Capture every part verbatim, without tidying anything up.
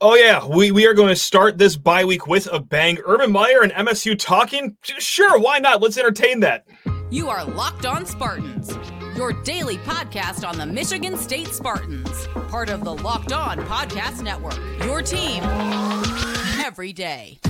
Oh, yeah. We we are going to start this bye week with a bang. Urban Meyer and M S U talking? Sure, why not? Let's entertain that. You are Locked On Spartans, your daily podcast on the Michigan State Spartans, part of the Locked On Podcast Network, your team every day.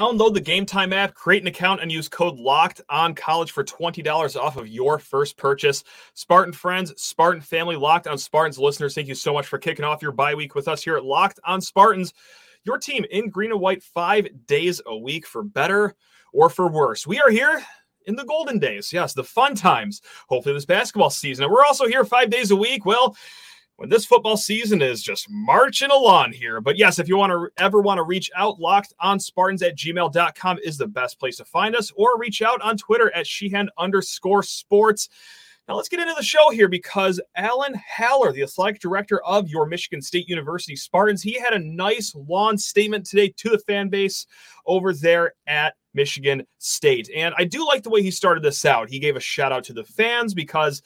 Download the Gametime app, create an account, and use code LOCKEDONCOLLEGE for twenty dollars off of your first purchase. Spartan friends, Spartan family, Locked On Spartans listeners, thank you so much for kicking off your bye week with us here at Locked On Spartans, your team in green and white five days a week for better or for worse. We are here in the golden days, yes, the fun times, hopefully this basketball season. And we're also here five days a week, well, when this football season is just marching along here. But yes, if you want to ever want to reach out, LockedOnSpartans at gmail dot com is the best place to find us, or reach out on Twitter at Sheehan underscore sports. Now let's get into the show here, because Alan Haller, the athletic director of your Michigan State University Spartans, he had a nice long statement today to the fan base over there at Michigan State. And I do like the way he started this out. He gave a shout out to the fans because,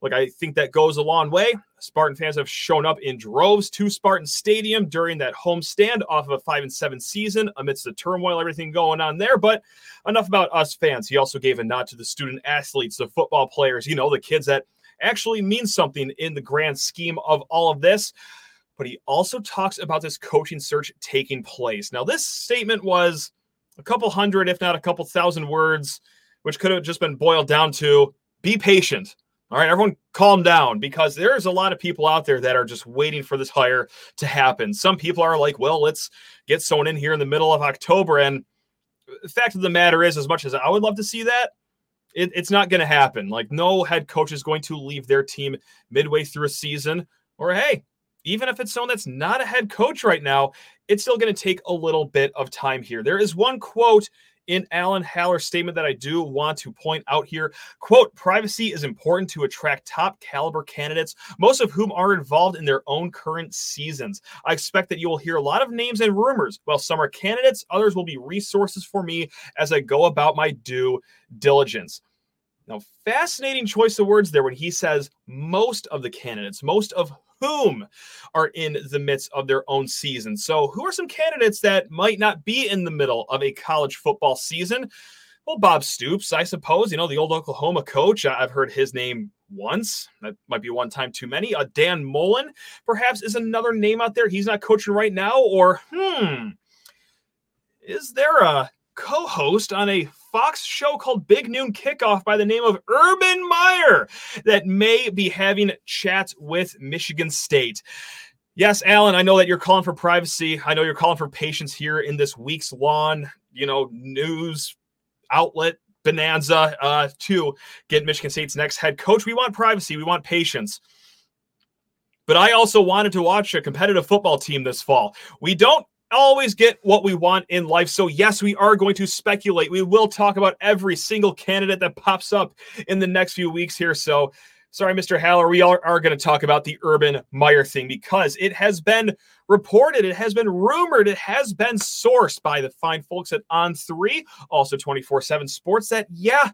look, I think that goes a long way. Spartan fans have shown up in droves to Spartan Stadium during that homestand off of a five and seven season amidst the turmoil, everything going on there. But enough about us fans. He also gave a nod to the student athletes, the football players, you know, the kids that actually mean something in the grand scheme of all of this. But he also talks about this coaching search taking place. Now, this statement was a couple hundred, if not a couple thousand words, which could have just been boiled down to be patient. All right, everyone calm down, because there's a lot of people out there that are just waiting for this hire to happen. Some people are like, well, let's get someone in here in the middle of October. And the fact of the matter is, as much as I would love to see that, it, it's not going to happen. Like, no head coach is going to leave their team midway through a season. Or, hey, even if it's someone that's not a head coach right now, it's still going to take a little bit of time here. There is one quote in Alan Haller's statement that I do want to point out here. Quote, privacy is important to attract top caliber candidates, most of whom are involved in their own current seasons. I expect that you will hear a lot of names and rumors. While some are candidates, others will be resources for me as I go about my due diligence. Now, fascinating choice of words there when he says most of the candidates, most of whom are in the midst of their own season. So who are some candidates that might not be in the middle of a college football season? Well, Bob Stoops, I suppose, you know, the old Oklahoma coach. I've heard his name once. That might be one time too many. Uh, Dan Mullen, perhaps, is another name out there. He's not coaching right now. Or, hmm, is there a co-host on a Fox show called Big Noon Kickoff by the name of Urban Meyer that may be having chats with Michigan State? Yes, Alan, I know that you're calling for privacy. I know you're calling for patience here in this week's lawn, you know, news outlet bonanza uh, to get Michigan State's next head coach. We want privacy. We want patience. But I also wanted to watch a competitive football team this fall. We don't always get what we want in life. So yes, we are going to speculate. We will talk about every single candidate that pops up in the next few weeks here. So sorry, Mister Haller, we are, are going to talk about the Urban Meyer thing, because it has been reported, it has been rumored, it has been sourced by the fine folks at On three, also twenty-four seven Sports, that yeah,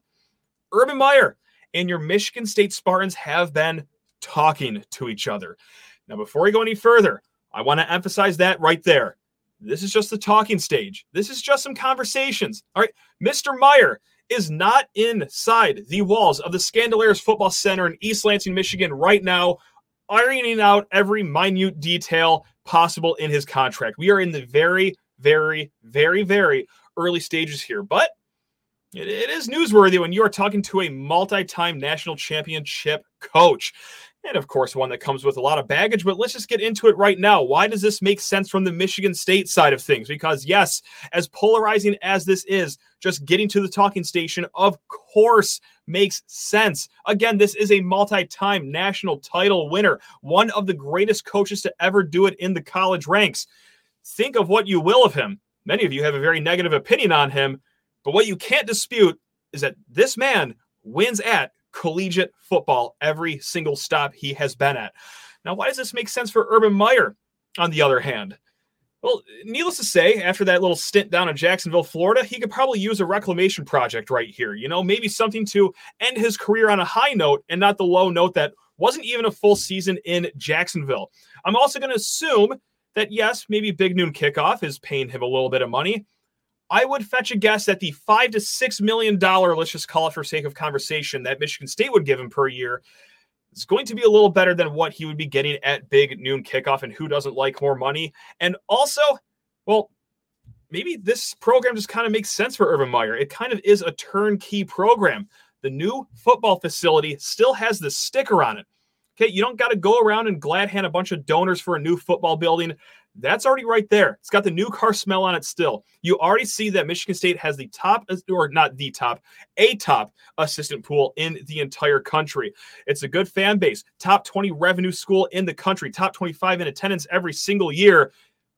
Urban Meyer and your Michigan State Spartans have been talking to each other. Now, before we go any further, I want to emphasize that right there. This is just the talking stage. This is just some conversations. All right. Mister Meyer is not inside the walls of the Skandalaris Football Center in East Lansing, Michigan right now, ironing out every minute detail possible in his contract. We are in the very, very, very, very early stages here, but it, it is newsworthy when you are talking to a multi-time national championship coach. And, of course, one that comes with a lot of baggage. But let's just get into it right now. Why does this make sense from the Michigan State side of things? Because, yes, as polarizing as this is, just getting to the talking station, of course, makes sense. Again, this is a multi-time national title winner, one of the greatest coaches to ever do it in the college ranks. Think of what you will of him. Many of you have a very negative opinion on him. But what you can't dispute is that this man wins at collegiate football every single stop he has been at. Now, why does this make sense for Urban Meyer, on the other hand? Well, needless to say, after that little stint down in Jacksonville, Florida, he could probably use a reclamation project right here. You know, maybe something to end his career on a high note and not the low note that wasn't even a full season in Jacksonville. I'm also going to assume that, yes, maybe Big Noon Kickoff is paying him a little bit of money. I would fetch a guess that the five to six million dollars, let's just call it for sake of conversation, that Michigan State would give him per year, it's going to be a little better than what he would be getting at Big Noon Kickoff, and who doesn't like more money? And also, well, maybe this program just kind of makes sense for Urban Meyer. It kind of is a turnkey program. The new football facility still has the sticker on it. Okay, you don't got to go around and glad hand a bunch of donors for a new football building. That's already right there. It's got the new car smell on it still. You already see that Michigan State has the top, or not the top, a top assistant pool in the entire country. It's a good fan base. top twenty revenue school in the country. top twenty-five in attendance every single year.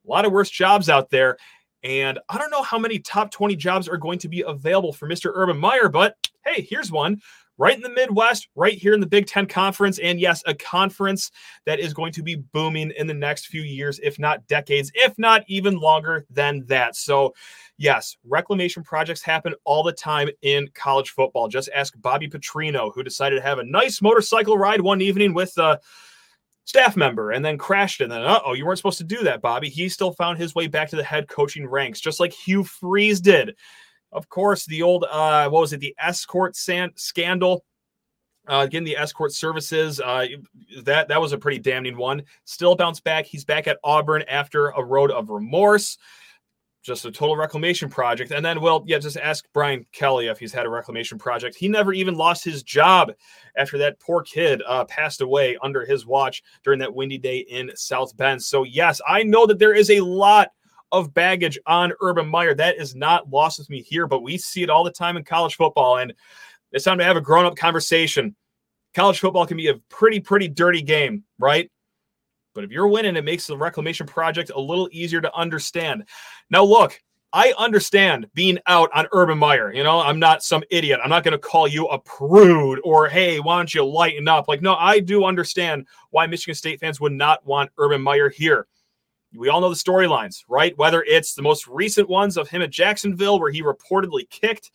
A lot of worse jobs out there. And I don't know how many top twenty jobs are going to be available for Mister Urban Meyer, but hey, here's one. Right in the Midwest, right here in the Big Ten Conference, and yes, a conference that is going to be booming in the next few years, if not decades, if not even longer than that. So yes, reclamation projects happen all the time in college football. Just ask Bobby Petrino, who decided to have a nice motorcycle ride one evening with a staff member and then crashed it. And then, uh-oh, you weren't supposed to do that, Bobby. He still found his way back to the head coaching ranks, just like Hugh Freeze did. Of course, the old, uh, what was it, the escort san- scandal, uh, again, the escort services, uh, that, that was a pretty damning one. Still bounced back. He's back at Auburn after a road of remorse, just a total reclamation project. And then, well, yeah, just ask Brian Kelly if he's had a reclamation project. He never even lost his job after that poor kid uh, passed away under his watch during that windy day in South Bend. So, yes, I know that there is a lot of baggage on Urban Meyer. That is not lost with me here, but we see it all the time in college football, and it's time to have a grown-up conversation. College football can be a pretty, pretty dirty game, right? But if you're winning, it makes the reclamation project a little easier to understand. Now, look, I understand being out on Urban Meyer. You know, I'm not some idiot. I'm not going to call you a prude or, hey, why don't you lighten up? Like, no, I do understand why Michigan State fans would not want Urban Meyer here. We all know the storylines, right? Whether it's the most recent ones of him at Jacksonville, where he reportedly kicked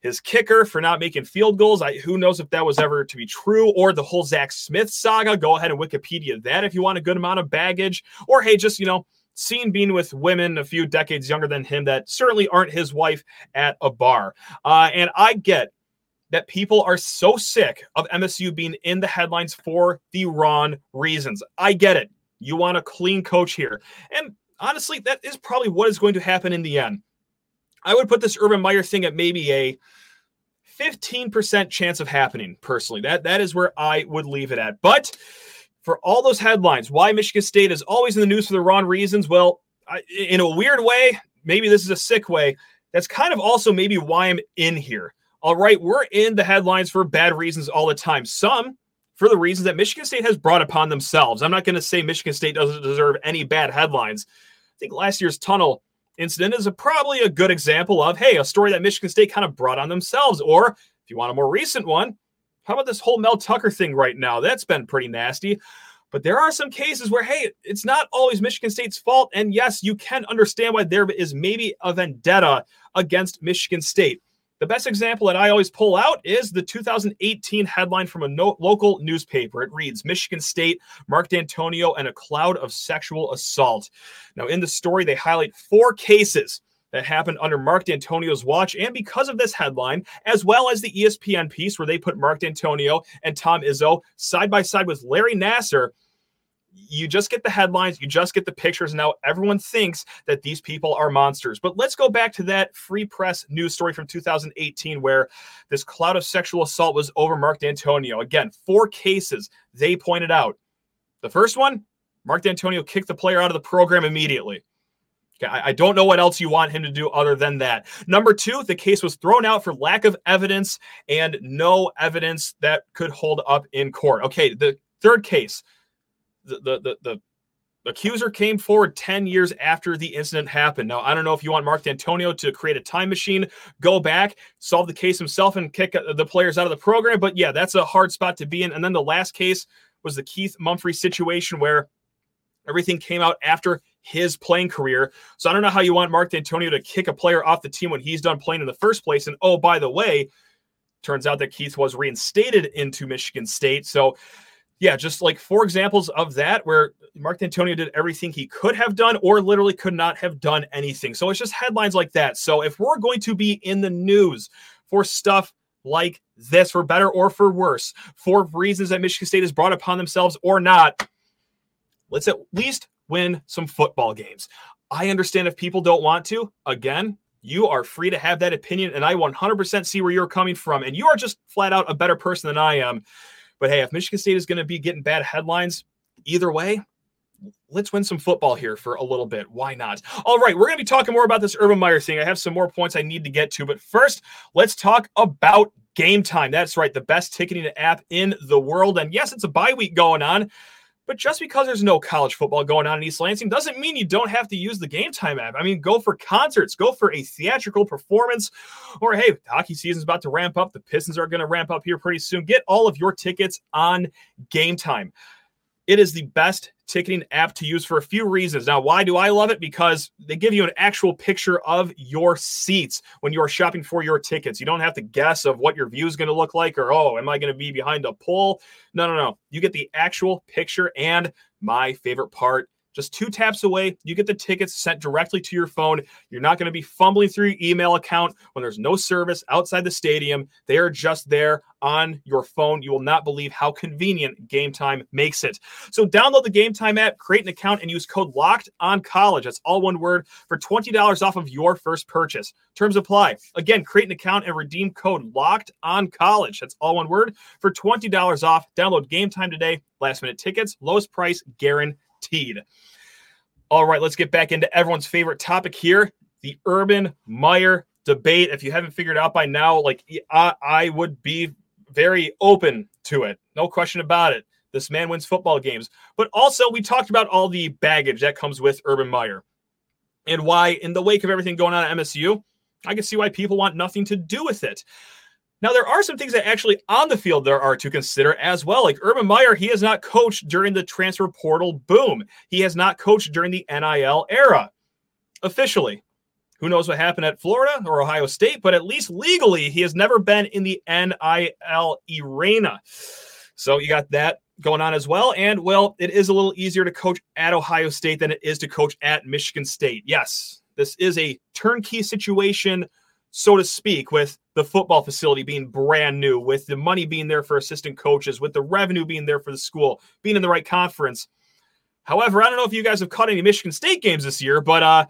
his kicker for not making field goals. I, who knows if that was ever to be true, or the whole Zach Smith saga. Go ahead and Wikipedia that if you want a good amount of baggage. Or, hey, just, you know, seen being with women a few decades younger than him that certainly aren't his wife at a bar. Uh, and I get that people are so sick of M S U being in the headlines for the wrong reasons. I get it. You want a clean coach here. And honestly, that is probably what is going to happen in the end. I would put this Urban Meyer thing at maybe a fifteen percent chance of happening, personally. That, that is where I would leave it at. But for all those headlines, why Michigan State is always in the news for the wrong reasons, well, I, in a weird way, maybe this is a sick way, that's kind of also maybe why I'm in here. All right, we're in the headlines for bad reasons all the time. Some for the reasons that Michigan State has brought upon themselves. I'm not going to say Michigan State doesn't deserve any bad headlines. I think last year's tunnel incident is a, probably a good example of, hey, a story that Michigan State kind of brought on themselves. Or if you want a more recent one, how about this whole Mel Tucker thing right now? That's been pretty nasty. But there are some cases where, hey, it's not always Michigan State's fault. And yes, you can understand why there is maybe a vendetta against Michigan State. The best example that I always pull out is the two thousand eighteen headline from a no- local newspaper. It reads, Michigan State, Mark D'Antonio, and a cloud of sexual assault. Now, in the story, they highlight four cases that happened under Mark D'Antonio's watch. And because of this headline, as well as the E S P N piece where they put Mark D'Antonio and Tom Izzo side by side with Larry Nassar, you just get the headlines, you just get the pictures, and now everyone thinks that these people are monsters. But let's go back to that Free Press news story from two thousand eighteen where this cloud of sexual assault was over Mark D'Antonio. Again, four cases they pointed out. The first one, Mark D'Antonio kicked the player out of the program immediately. Okay, I, I don't know what else you want him to do other than that. Number two, the case was thrown out for lack of evidence and no evidence that could hold up in court. Okay, the third case, The, the the the accuser came forward ten years after the incident happened. Now, I don't know if you want Mark D'Antonio to create a time machine, go back, solve the case himself, and kick the players out of the program. But, yeah, that's a hard spot to be in. And then the last case was the Keith Mumphrey situation where everything came out after his playing career. So I don't know how you want Mark D'Antonio to kick a player off the team when he's done playing in the first place. And, oh, by the way, turns out that Keith was reinstated into Michigan State. So, yeah, just like four examples of that where Mark D'Antonio did everything he could have done or literally could not have done anything. So it's just headlines like that. So if we're going to be in the news for stuff like this, for better or for worse, for reasons that Michigan State has brought upon themselves or not, let's at least win some football games. I understand if people don't want to. Again, you are free to have that opinion, and I one hundred percent see where you're coming from, and you are just flat out a better person than I am. But, hey, if Michigan State is going to be getting bad headlines either way, let's win some football here for a little bit. Why not? All right, we're going to be talking more about this Urban Meyer thing. I have some more points I need to get to, but first, let's talk about Gametime. That's right, the best ticketing app in the world, and yes, it's a bye week going on. But just because there's no college football going on in East Lansing doesn't mean you don't have to use the Gametime app. I mean, go for concerts, go for a theatrical performance, or hey, hockey season's about to ramp up. The Pistons are going to ramp up here pretty soon. Get all of your tickets on Gametime. It is the best ticketing app to use for a few reasons. Now, why do I love it? Because they give you an actual picture of your seats when you are shopping for your tickets. You don't have to guess of what your view is going to look like or, oh, am I going to be behind a pole? No, no, no. You get the actual picture, and my favorite part, just two taps away, you get the tickets sent directly to your phone. You're not going to be fumbling through your email account when there's no service outside the stadium. They are just there on your phone. You will not believe how convenient Gametime makes it. So download the Gametime app, create an account, and use code LOCKEDONCOLLEGE. That's all one word for twenty dollars off of your first purchase. Terms apply. Again, create an account and redeem code LOCKEDONCOLLEGE. That's all one word for twenty dollars off. Download Gametime today. Last minute tickets, lowest price guaranteed. All right, let's get back into everyone's favorite topic here, the Urban Meyer debate. If you haven't figured it out by now, like I, I would be very open to it. No question about it. This man wins football games. But also, we talked about all the baggage that comes with Urban Meyer and why, in the wake of everything going on at M S U, I can see why people want nothing to do with it. Now, there are some things that actually on the field there are to consider as well. Like Urban Meyer, he has not coached during the transfer portal boom. He has not coached during the N I L era officially. Who knows what happened at Florida or Ohio State, but at least legally, he has never been in the N I L arena. So you got that going on as well. And, well, it is a little easier to coach at Ohio State than it is to coach at Michigan State. Yes, this is a turnkey situation, so to speak, with the football facility being brand new, with the money being there for assistant coaches, with the revenue being there for the school, being in the right conference. However, I don't know if you guys have caught any Michigan State games this year, but uh,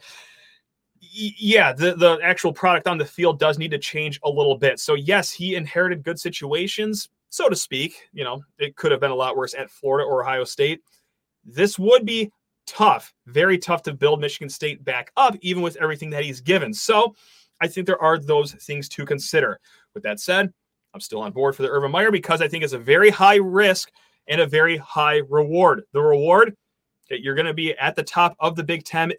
y- yeah, the, the actual product on the field does need to change a little bit. So yes, he inherited good situations, so to speak. You know, it could have been a lot worse at Florida or Ohio State. This would be tough, very tough to build Michigan State back up, even with everything that he's given. So I think there are those things to consider. With that said, I'm still on board for the Urban Meyer because I think it's a very high risk and a very high reward. The reward, that you're going to be at the top of the Big Ten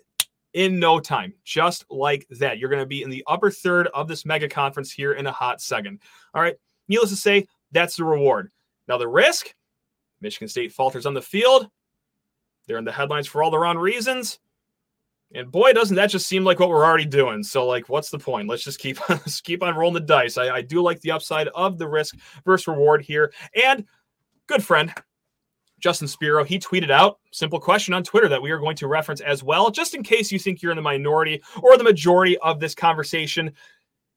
in no time, just like that. You're going to be in the upper third of this mega conference here in a hot second. All right, needless to say, that's the reward. Now the risk, Michigan State falters on the field. They're in the headlines for all the wrong reasons. And boy, doesn't that just seem like what we're already doing. So, like, what's the point? Let's just keep, let's keep on rolling the dice. I, I do like the upside of the risk versus reward here. And good friend, Justin Spiro, he tweeted out a simple question on Twitter that we are going to reference as well, just in case you think you're in the minority or the majority of this conversation.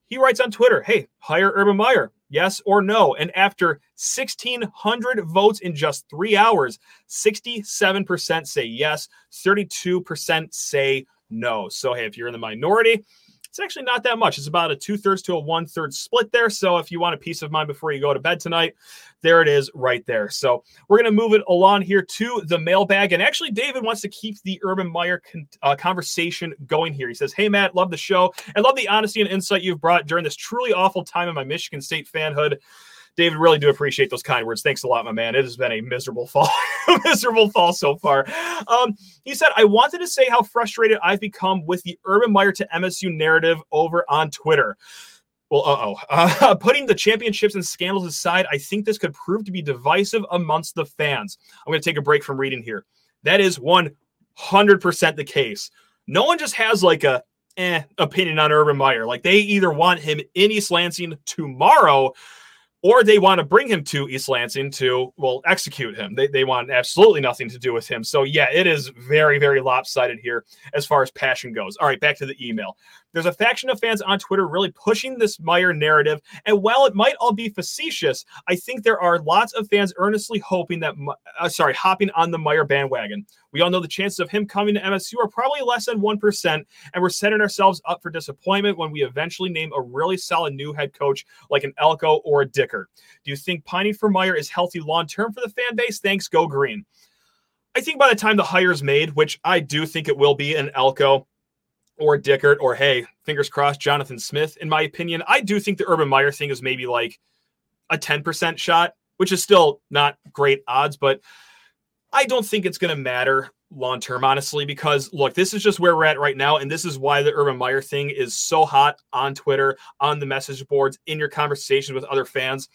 He writes on Twitter, hey, hire Urban Meyer, yes or no? And after sixteen hundred votes in just three hours, sixty-seven percent say yes, thirty-two percent say no. So, hey, if you're in the minority, it's actually not that much. It's about a two-thirds to a one-third split there. So if you want a peace of mind before you go to bed tonight, there it is right there. So we're going to move it along here to the mailbag. And actually, David wants to keep the Urban Meyer con- uh, conversation going here. He says, hey, Matt, love the show. I love the honesty and insight you've brought during this truly awful time in my Michigan State fanhood. David, really do appreciate those kind words. Thanks a lot, my man. It has been a miserable fall, miserable fall so far. Um, he said, I wanted to say how frustrated I've become with the Urban Meyer to M S U narrative over on Twitter. Well, uh-oh. Uh, putting the championships and scandals aside, I think this could prove to be divisive amongst the fans. I'm going to take a break from reading here. That is one one hundred percent the case. No one just has like a eh, opinion on Urban Meyer. Like they either want him in East Lansing tomorrow or they want to bring him to East Lansing to, well, execute him. They they want absolutely nothing to do with him. So, yeah, it is very, very lopsided here as far as passion goes. All right, back to the email. There's a faction of fans on Twitter really pushing this Meyer narrative, and while it might all be facetious, I think there are lots of fans earnestly hoping that, uh, sorry, hopping on the Meyer bandwagon. We all know the chances of him coming to M S U are probably less than one percent, and we're setting ourselves up for disappointment when we eventually name a really solid new head coach like an Elko or a Dickert. Do you think pining for Meyer is healthy long-term for the fan base? Thanks, go green. I think by the time the hire's made, which I do think it will be an Elko, or Dickert, or hey, fingers crossed, Jonathan Smith, in my opinion. I do think the Urban Meyer thing is maybe like a ten percent shot, which is still not great odds, but I don't think it's going to matter long-term, honestly, because look, this is just where we're at right now. And this is why the Urban Meyer thing is so hot on Twitter, on the message boards, in your conversations with other fans.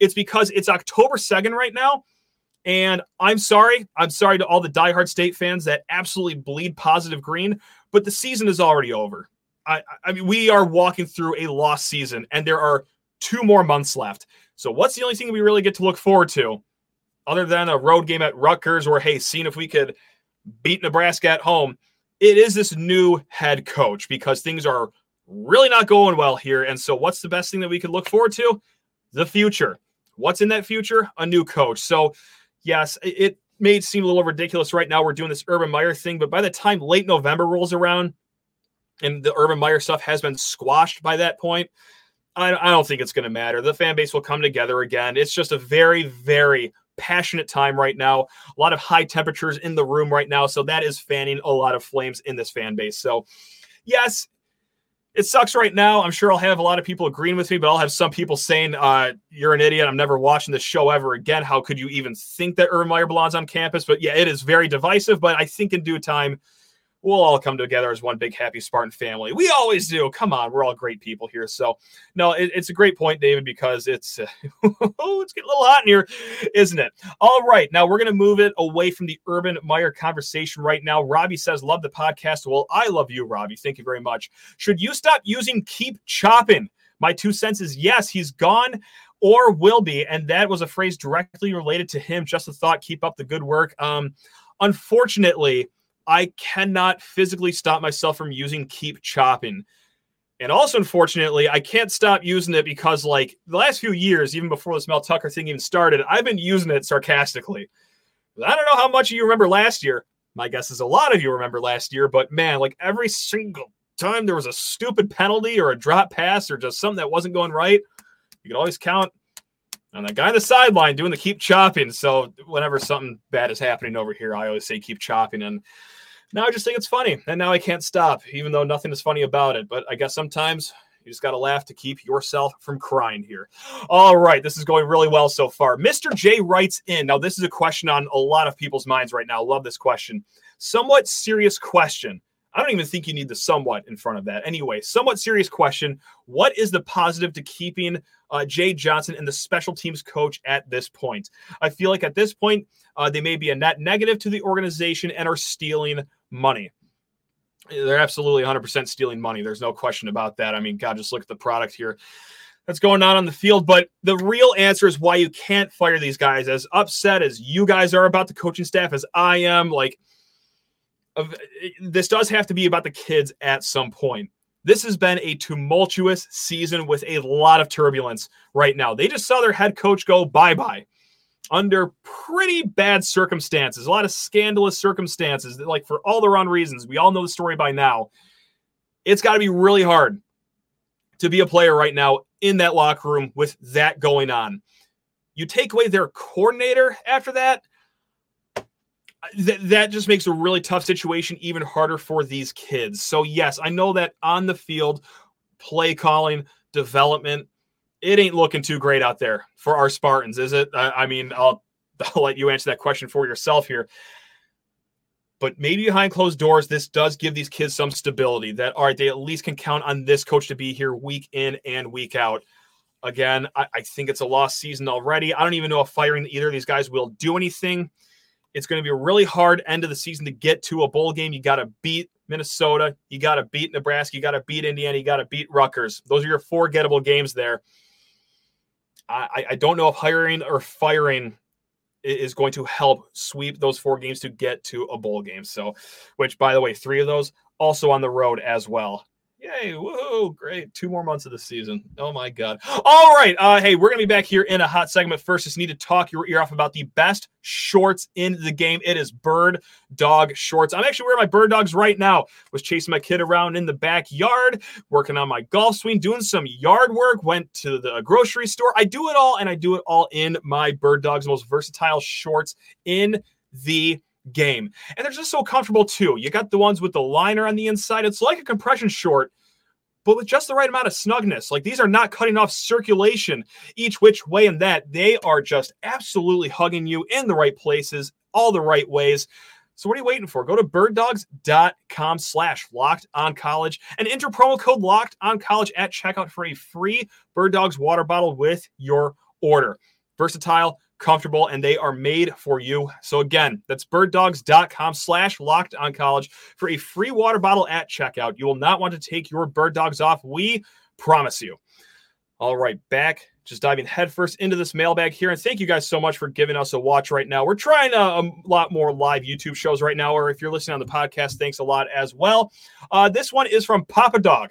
It's because it's October second right now. And I'm sorry. I'm sorry to all the diehard State fans that absolutely bleed positive green, but the season is already over. I, I mean, we are walking through a lost season, and there are two more months left. So what's the only thing we really get to look forward to other than a road game at Rutgers or, hey, seeing if we could beat Nebraska at home? It is this new head coach because things are really not going well here. And so what's the best thing that we could look forward to? The future. What's in that future? A new coach. So yes, it may seem a little ridiculous right now. We're doing this Urban Meyer thing, but by the time late November rolls around and the Urban Meyer stuff has been squashed by that point, I, I don't think it's going to matter. The fan base will come together again. It's just a very, very passionate time right now. A lot of high temperatures in the room right now. So that is fanning a lot of flames in this fan base. So yes, it sucks right now. I'm sure I'll have a lot of people agreeing with me, but I'll have some people saying, uh, you're an idiot. I'm never watching this show ever again. How could you even think that Urban Meyer belongs on campus? But yeah, it is very divisive, but I think in due time, we'll all come together as one big, happy Spartan family. We always do. Come on. We're all great people here. So no, it, it's a great point, David, because it's, uh, it's getting a little hot in here, isn't it? All right. Now we're going to move it away from the Urban Meyer conversation right now. Robbie says, love the podcast. Well, I love you, Robbie. Thank you very much. Should you stop using keep chopping? My two cents is yes, he's gone or will be. And that was a phrase directly related to him. Just a thought. Keep up the good work. Um, unfortunately, I cannot physically stop myself from using keep chopping. And also, unfortunately, I can't stop using it because, like, the last few years, even before this Mel Tucker thing even started, I've been using it sarcastically. I don't know how much of you remember last year. My guess is a lot of you remember last year, but man, like every single time there was a stupid penalty or a drop pass or just something that wasn't going right, you could always count and that guy on the sideline doing the keep chopping. So whenever something bad is happening over here, I always say keep chopping. And now I just think it's funny. And now I can't stop, even though nothing is funny about it. But I guess sometimes you just got to laugh to keep yourself from crying here. All right. This is going really well so far. Mister J writes in. Now, this is a question on a lot of people's minds right now. Love this question. Somewhat serious question. I don't even think you need the somewhat in front of that. Anyway, somewhat serious question. What is the positive to keeping uh, Jay Johnson and the special teams coach at this point? I feel like at this point, uh, they may be a net negative to the organization and are stealing money. They're absolutely one hundred percent stealing money. There's no question about that. I mean, God, just look at the product here that's going on on the field. But the real answer is why you can't fire these guys. As upset as you guys are about the coaching staff, as I am, like, Of, this does have to be about the kids at some point. This has been a tumultuous season with a lot of turbulence right now. They just saw their head coach go bye-bye under pretty bad circumstances, a lot of scandalous circumstances, like for all the wrong reasons. We all know the story by now. It's got to be really hard to be a player right now in that locker room with that going on. You take away their coordinator after that, Th- that just makes a really tough situation even harder for these kids. So, yes, I know that on the field, play calling, development, it ain't looking too great out there for our Spartans, is it? I, I mean, I'll, I'll let you answer that question for yourself here. But maybe behind closed doors, this does give these kids some stability that, all right, they at least can count on this coach to be here week in and week out. Again, I, I think it's a lost season already. I don't even know if firing either of these guys will do anything. It's going to be a really hard end of the season to get to a bowl game. You got to beat Minnesota. You got to beat Nebraska. You got to beat Indiana. You got to beat Rutgers. Those are your four gettable games there. I, I don't know if hiring or firing is going to help sweep those four games to get to a bowl game. So, which, by the way, three of those also on the road as well. Yay, woohoo, great. Two more months of the season. Oh, my God. All right. Uh, hey, we're going to be back here in a hot segment. First, just need to talk your ear off about the best shorts in the game. It is bird dog shorts. I'm actually wearing my bird dogs right now. Was chasing my kid around in the backyard, working on my golf swing, doing some yard work, went to the grocery store. I do it all, and I do it all in my bird dogs, most versatile shorts in the game. And they're just so comfortable too. You got the ones with the liner on the inside. It's like a compression short, but with just the right amount of snugness. Like, these are not cutting off circulation each which way and that. They are just absolutely hugging you in the right places, all the right ways. So what are you waiting for? Go to birddogs.com slash locked on college and enter promo code locked on college at checkout for a free Bird Dogs water bottle with your order. Versatile, comfortable, and they are made for you. So again, that's birddogs.com slash locked on college for a free water bottle at checkout. You will not want to take your bird dogs off. We promise you. All right, back. Just diving headfirst into this mailbag here. And thank you guys so much for giving us a watch right now. We're trying a, a lot more live YouTube shows right now, or if you're listening on the podcast, thanks a lot as well. Uh, this one is from Papa Dog.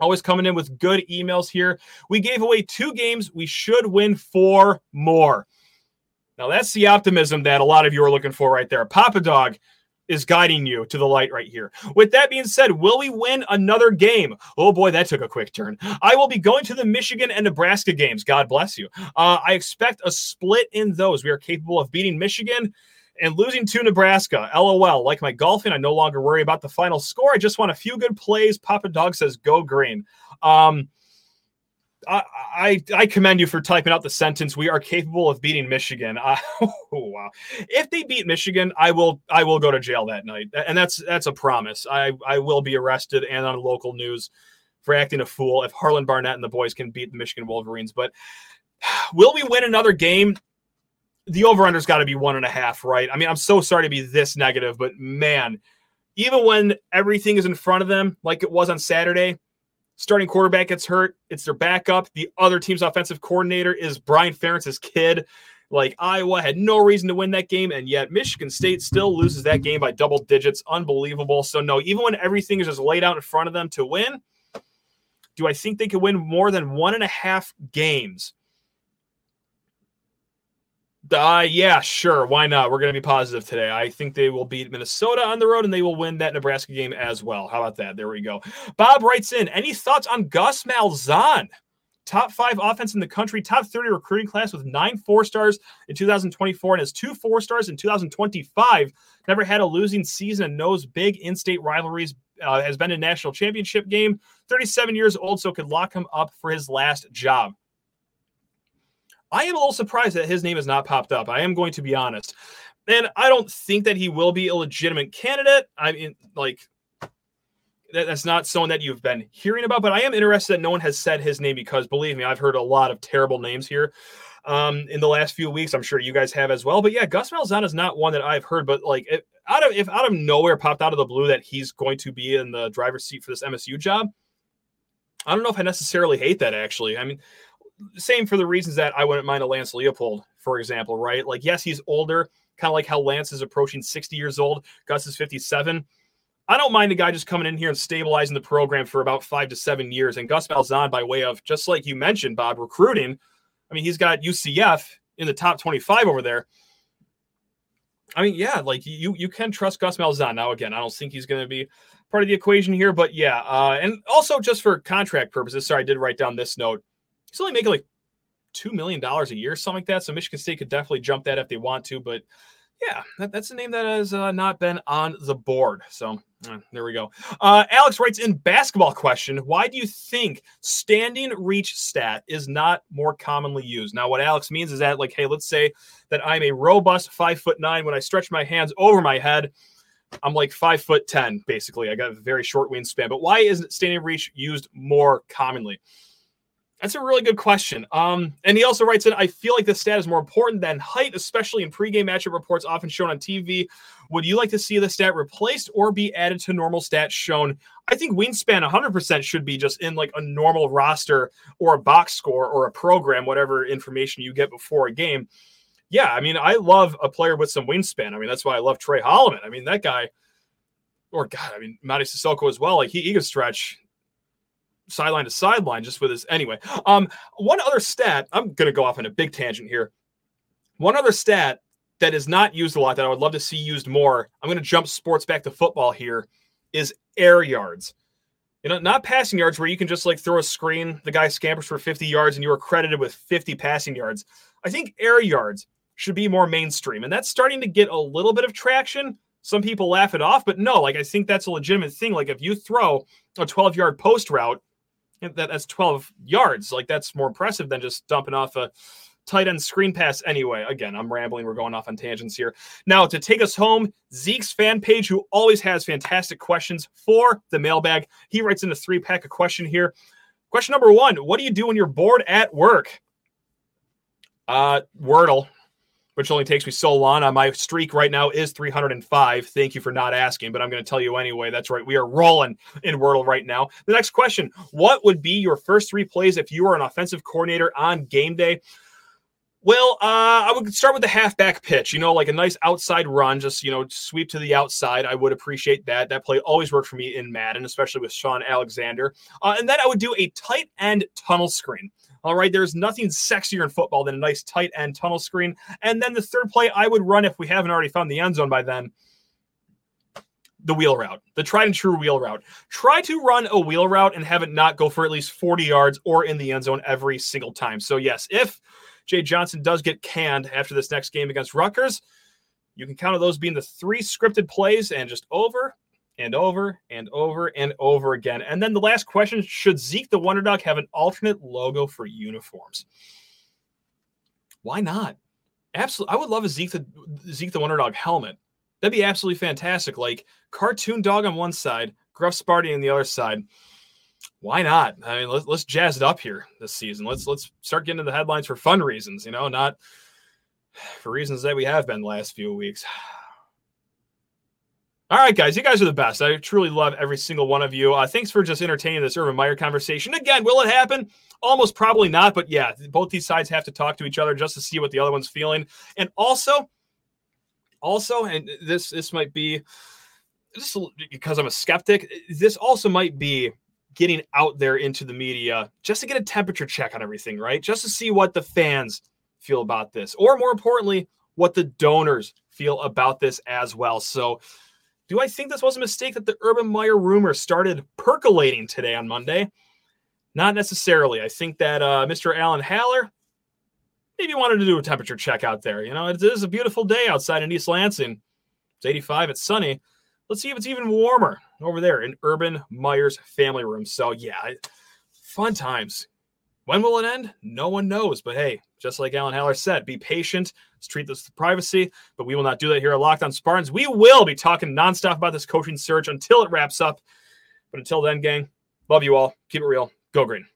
Always coming in with good emails here. We gave away two games. We should win four more. Now, that's the optimism that a lot of you are looking for right there. Papa Dog is guiding you to the light right here. With that being said, will we win another game? Oh, boy, that took a quick turn. I will be going to the Michigan and Nebraska games. God bless you. Uh, I expect a split in those. We are capable of beating Michigan and losing to Nebraska. LOL. Like my golfing, I no longer worry about the final score. I just want a few good plays. Papa Dog says, go green. Um, I, I, I commend you for typing out the sentence. We are capable of beating Michigan. Uh, oh, wow. If they beat Michigan, I will, I will go to jail that night. And that's, that's a promise. I, I will be arrested and on local news for acting a fool if Harlan Barnett and the boys can beat the Michigan Wolverines. But will we win another game? The over-under's got to be one and a half, right? I mean, I'm so sorry to be this negative, but man, even when everything is in front of them, like it was on Saturday, starting quarterback gets hurt, it's their backup. The other team's offensive coordinator is Brian Ferentz's kid. Like, Iowa had no reason to win that game, and yet Michigan State still loses that game by double digits. Unbelievable. So, no, even when everything is just laid out in front of them to win, do I think they could win more than one and a half games? Uh, yeah, sure. Why not? We're going to be positive today. I think they will beat Minnesota on the road, and they will win that Nebraska game as well. How about that? There we go. Bob writes in, any thoughts on Gus Malzahn? Top five offense in the country, top thirty recruiting class with nine four-stars in two thousand twenty-four and has two four-stars in two thousand twenty-five. Never had a losing season and knows big in-state rivalries. Uh, has been in national championship game. thirty-seven years old, so could lock him up for his last job. I am a little surprised that his name has not popped up. I am going to be honest. And I don't think that he will be a legitimate candidate. I mean, like, that, that's not someone that you've been hearing about, but I am interested that no one has said his name because, believe me, I've heard a lot of terrible names here um, in the last few weeks. I'm sure you guys have as well. But, yeah, Gus Malzahn is not one that I've heard. But, like, if out of, if out of nowhere popped out of the blue that he's going to be in the driver's seat for this M S U job, I don't know if I necessarily hate that, actually. I mean, same for the reasons that I wouldn't mind a Lance Leopold, for example, right? Like, yes, he's older, kind of like how Lance is approaching sixty years old. Gus is fifty-seven. I don't mind a guy just coming in here and stabilizing the program for about five to seven years. And Gus Malzahn, by way of, just like you mentioned, Bob, recruiting. I mean, he's got U C F in the top twenty-five over there. I mean, yeah, like you you can trust Gus Malzahn. Now, again, I don't think he's going to be part of the equation here, but yeah. Uh, and also just for contract purposes, sorry, I did write down this note. He's only making like two million dollars a year, something like that. So Michigan State could definitely jump that if they want to. But, yeah, that, that's a name that has uh, not been on the board. So uh, there we go. Uh, Alex writes in basketball question, why do you think standing reach stat is not more commonly used? Now, what Alex means is that, like, hey, let's say that I'm a robust five foot nine. When I stretch my hands over my head, I'm like five foot ten, basically. I got a very short wingspan. But why isn't standing reach used more commonly? That's a really good question. Um, and he also writes in, I feel like this stat is more important than height, especially in pregame matchup reports often shown on T V. Would you like to see the stat replaced or be added to normal stats shown? I think wingspan one hundred percent should be just in like a normal roster or a box score or a program, whatever information you get before a game. Yeah, I mean, I love a player with some wingspan. I mean, that's why I love Trey Holloman. I mean, that guy, or God, I mean, Matty Sissoko as well. Like he, he could stretch sideline to sideline just with his, anyway. Um, one other stat, I'm going to go off on a big tangent here. One other stat that is not used a lot that I would love to see used more, I'm going to jump sports back to football here, is air yards. You know, not passing yards where you can just like throw a screen, the guy scampers for fifty yards and you were credited with fifty passing yards. I think air yards should be more mainstream, and that's starting to get a little bit of traction. Some people laugh it off, but no, like I think that's a legitimate thing. Like if you throw a twelve-yard post route, that, that's twelve yards. Like that's more impressive than just dumping off a tight end screen pass. Anyway, again, I'm rambling. We're going off on tangents here. Now to take us home, Zeke's fan page, who always has fantastic questions for the mailbag. He writes in a three pack of question here. Question number one, what do you do when you're bored at work? Uh, Wordle, which only takes me so long. My streak right now is three hundred five. Thank you for not asking, but I'm going to tell you anyway. That's right. We are rolling in Wordle right now. The next question, what would be your first three plays if you were an offensive coordinator on game day? Well, uh, I would start with the halfback pitch, you know, like a nice outside run, just, you know, sweep to the outside. I would appreciate that. That play always worked for me in Madden, especially with Sean Alexander. Uh, and then I would do a tight end tunnel screen. All right, there's nothing sexier in football than a nice tight end tunnel screen. And then the third play I would run, if we haven't already found the end zone by then, the wheel route, the tried and true wheel route. Try to run a wheel route and have it not go for at least forty yards or in the end zone every single time. So yes, if Jay Johnson does get canned after this next game against Rutgers, you can count on those being the three scripted plays and just over and over and over and over again. And then the last question, should Zeke the Wonder Dog have an alternate logo for uniforms? Why not? Absolutely. I would love a Zeke the, Zeke the Wonder Dog helmet. That'd be absolutely fantastic. Like cartoon dog on one side, Gruff Sparty on the other side. Why not? I mean, let's, let's jazz it up here this season. Let's, let's start getting to the headlines for fun reasons, you know, not for reasons that we have been the last few weeks. All right, guys, you guys are the best. I truly love every single one of you. Uh, thanks for just entertaining this Urban Meyer conversation. Again, will it happen? Almost probably not, but yeah, both these sides have to talk to each other just to see what the other one's feeling. And also, also, and this this might be, just because I'm a skeptic, this also might be getting out there into the media just to get a temperature check on everything, right? Just to see what the fans feel about this, or more importantly, what the donors feel about this as well. So, do I think this was a mistake that the Urban Meyer rumor started percolating today on Monday? Not necessarily. I think that uh, Mister Alan Haller maybe wanted to do a temperature check out there. You know, it is a beautiful day outside in East Lansing. It's eighty-five. It's sunny. Let's see if it's even warmer over there in Urban Meyer's family room. So, yeah, fun times. When will it end? No one knows. But, hey, just like Alan Haller said, be patient. Let's treat this with privacy. But we will not do that here at Locked On Spartans. We will be talking nonstop about this coaching search until it wraps up. But until then, gang, love you all. Keep it real. Go green.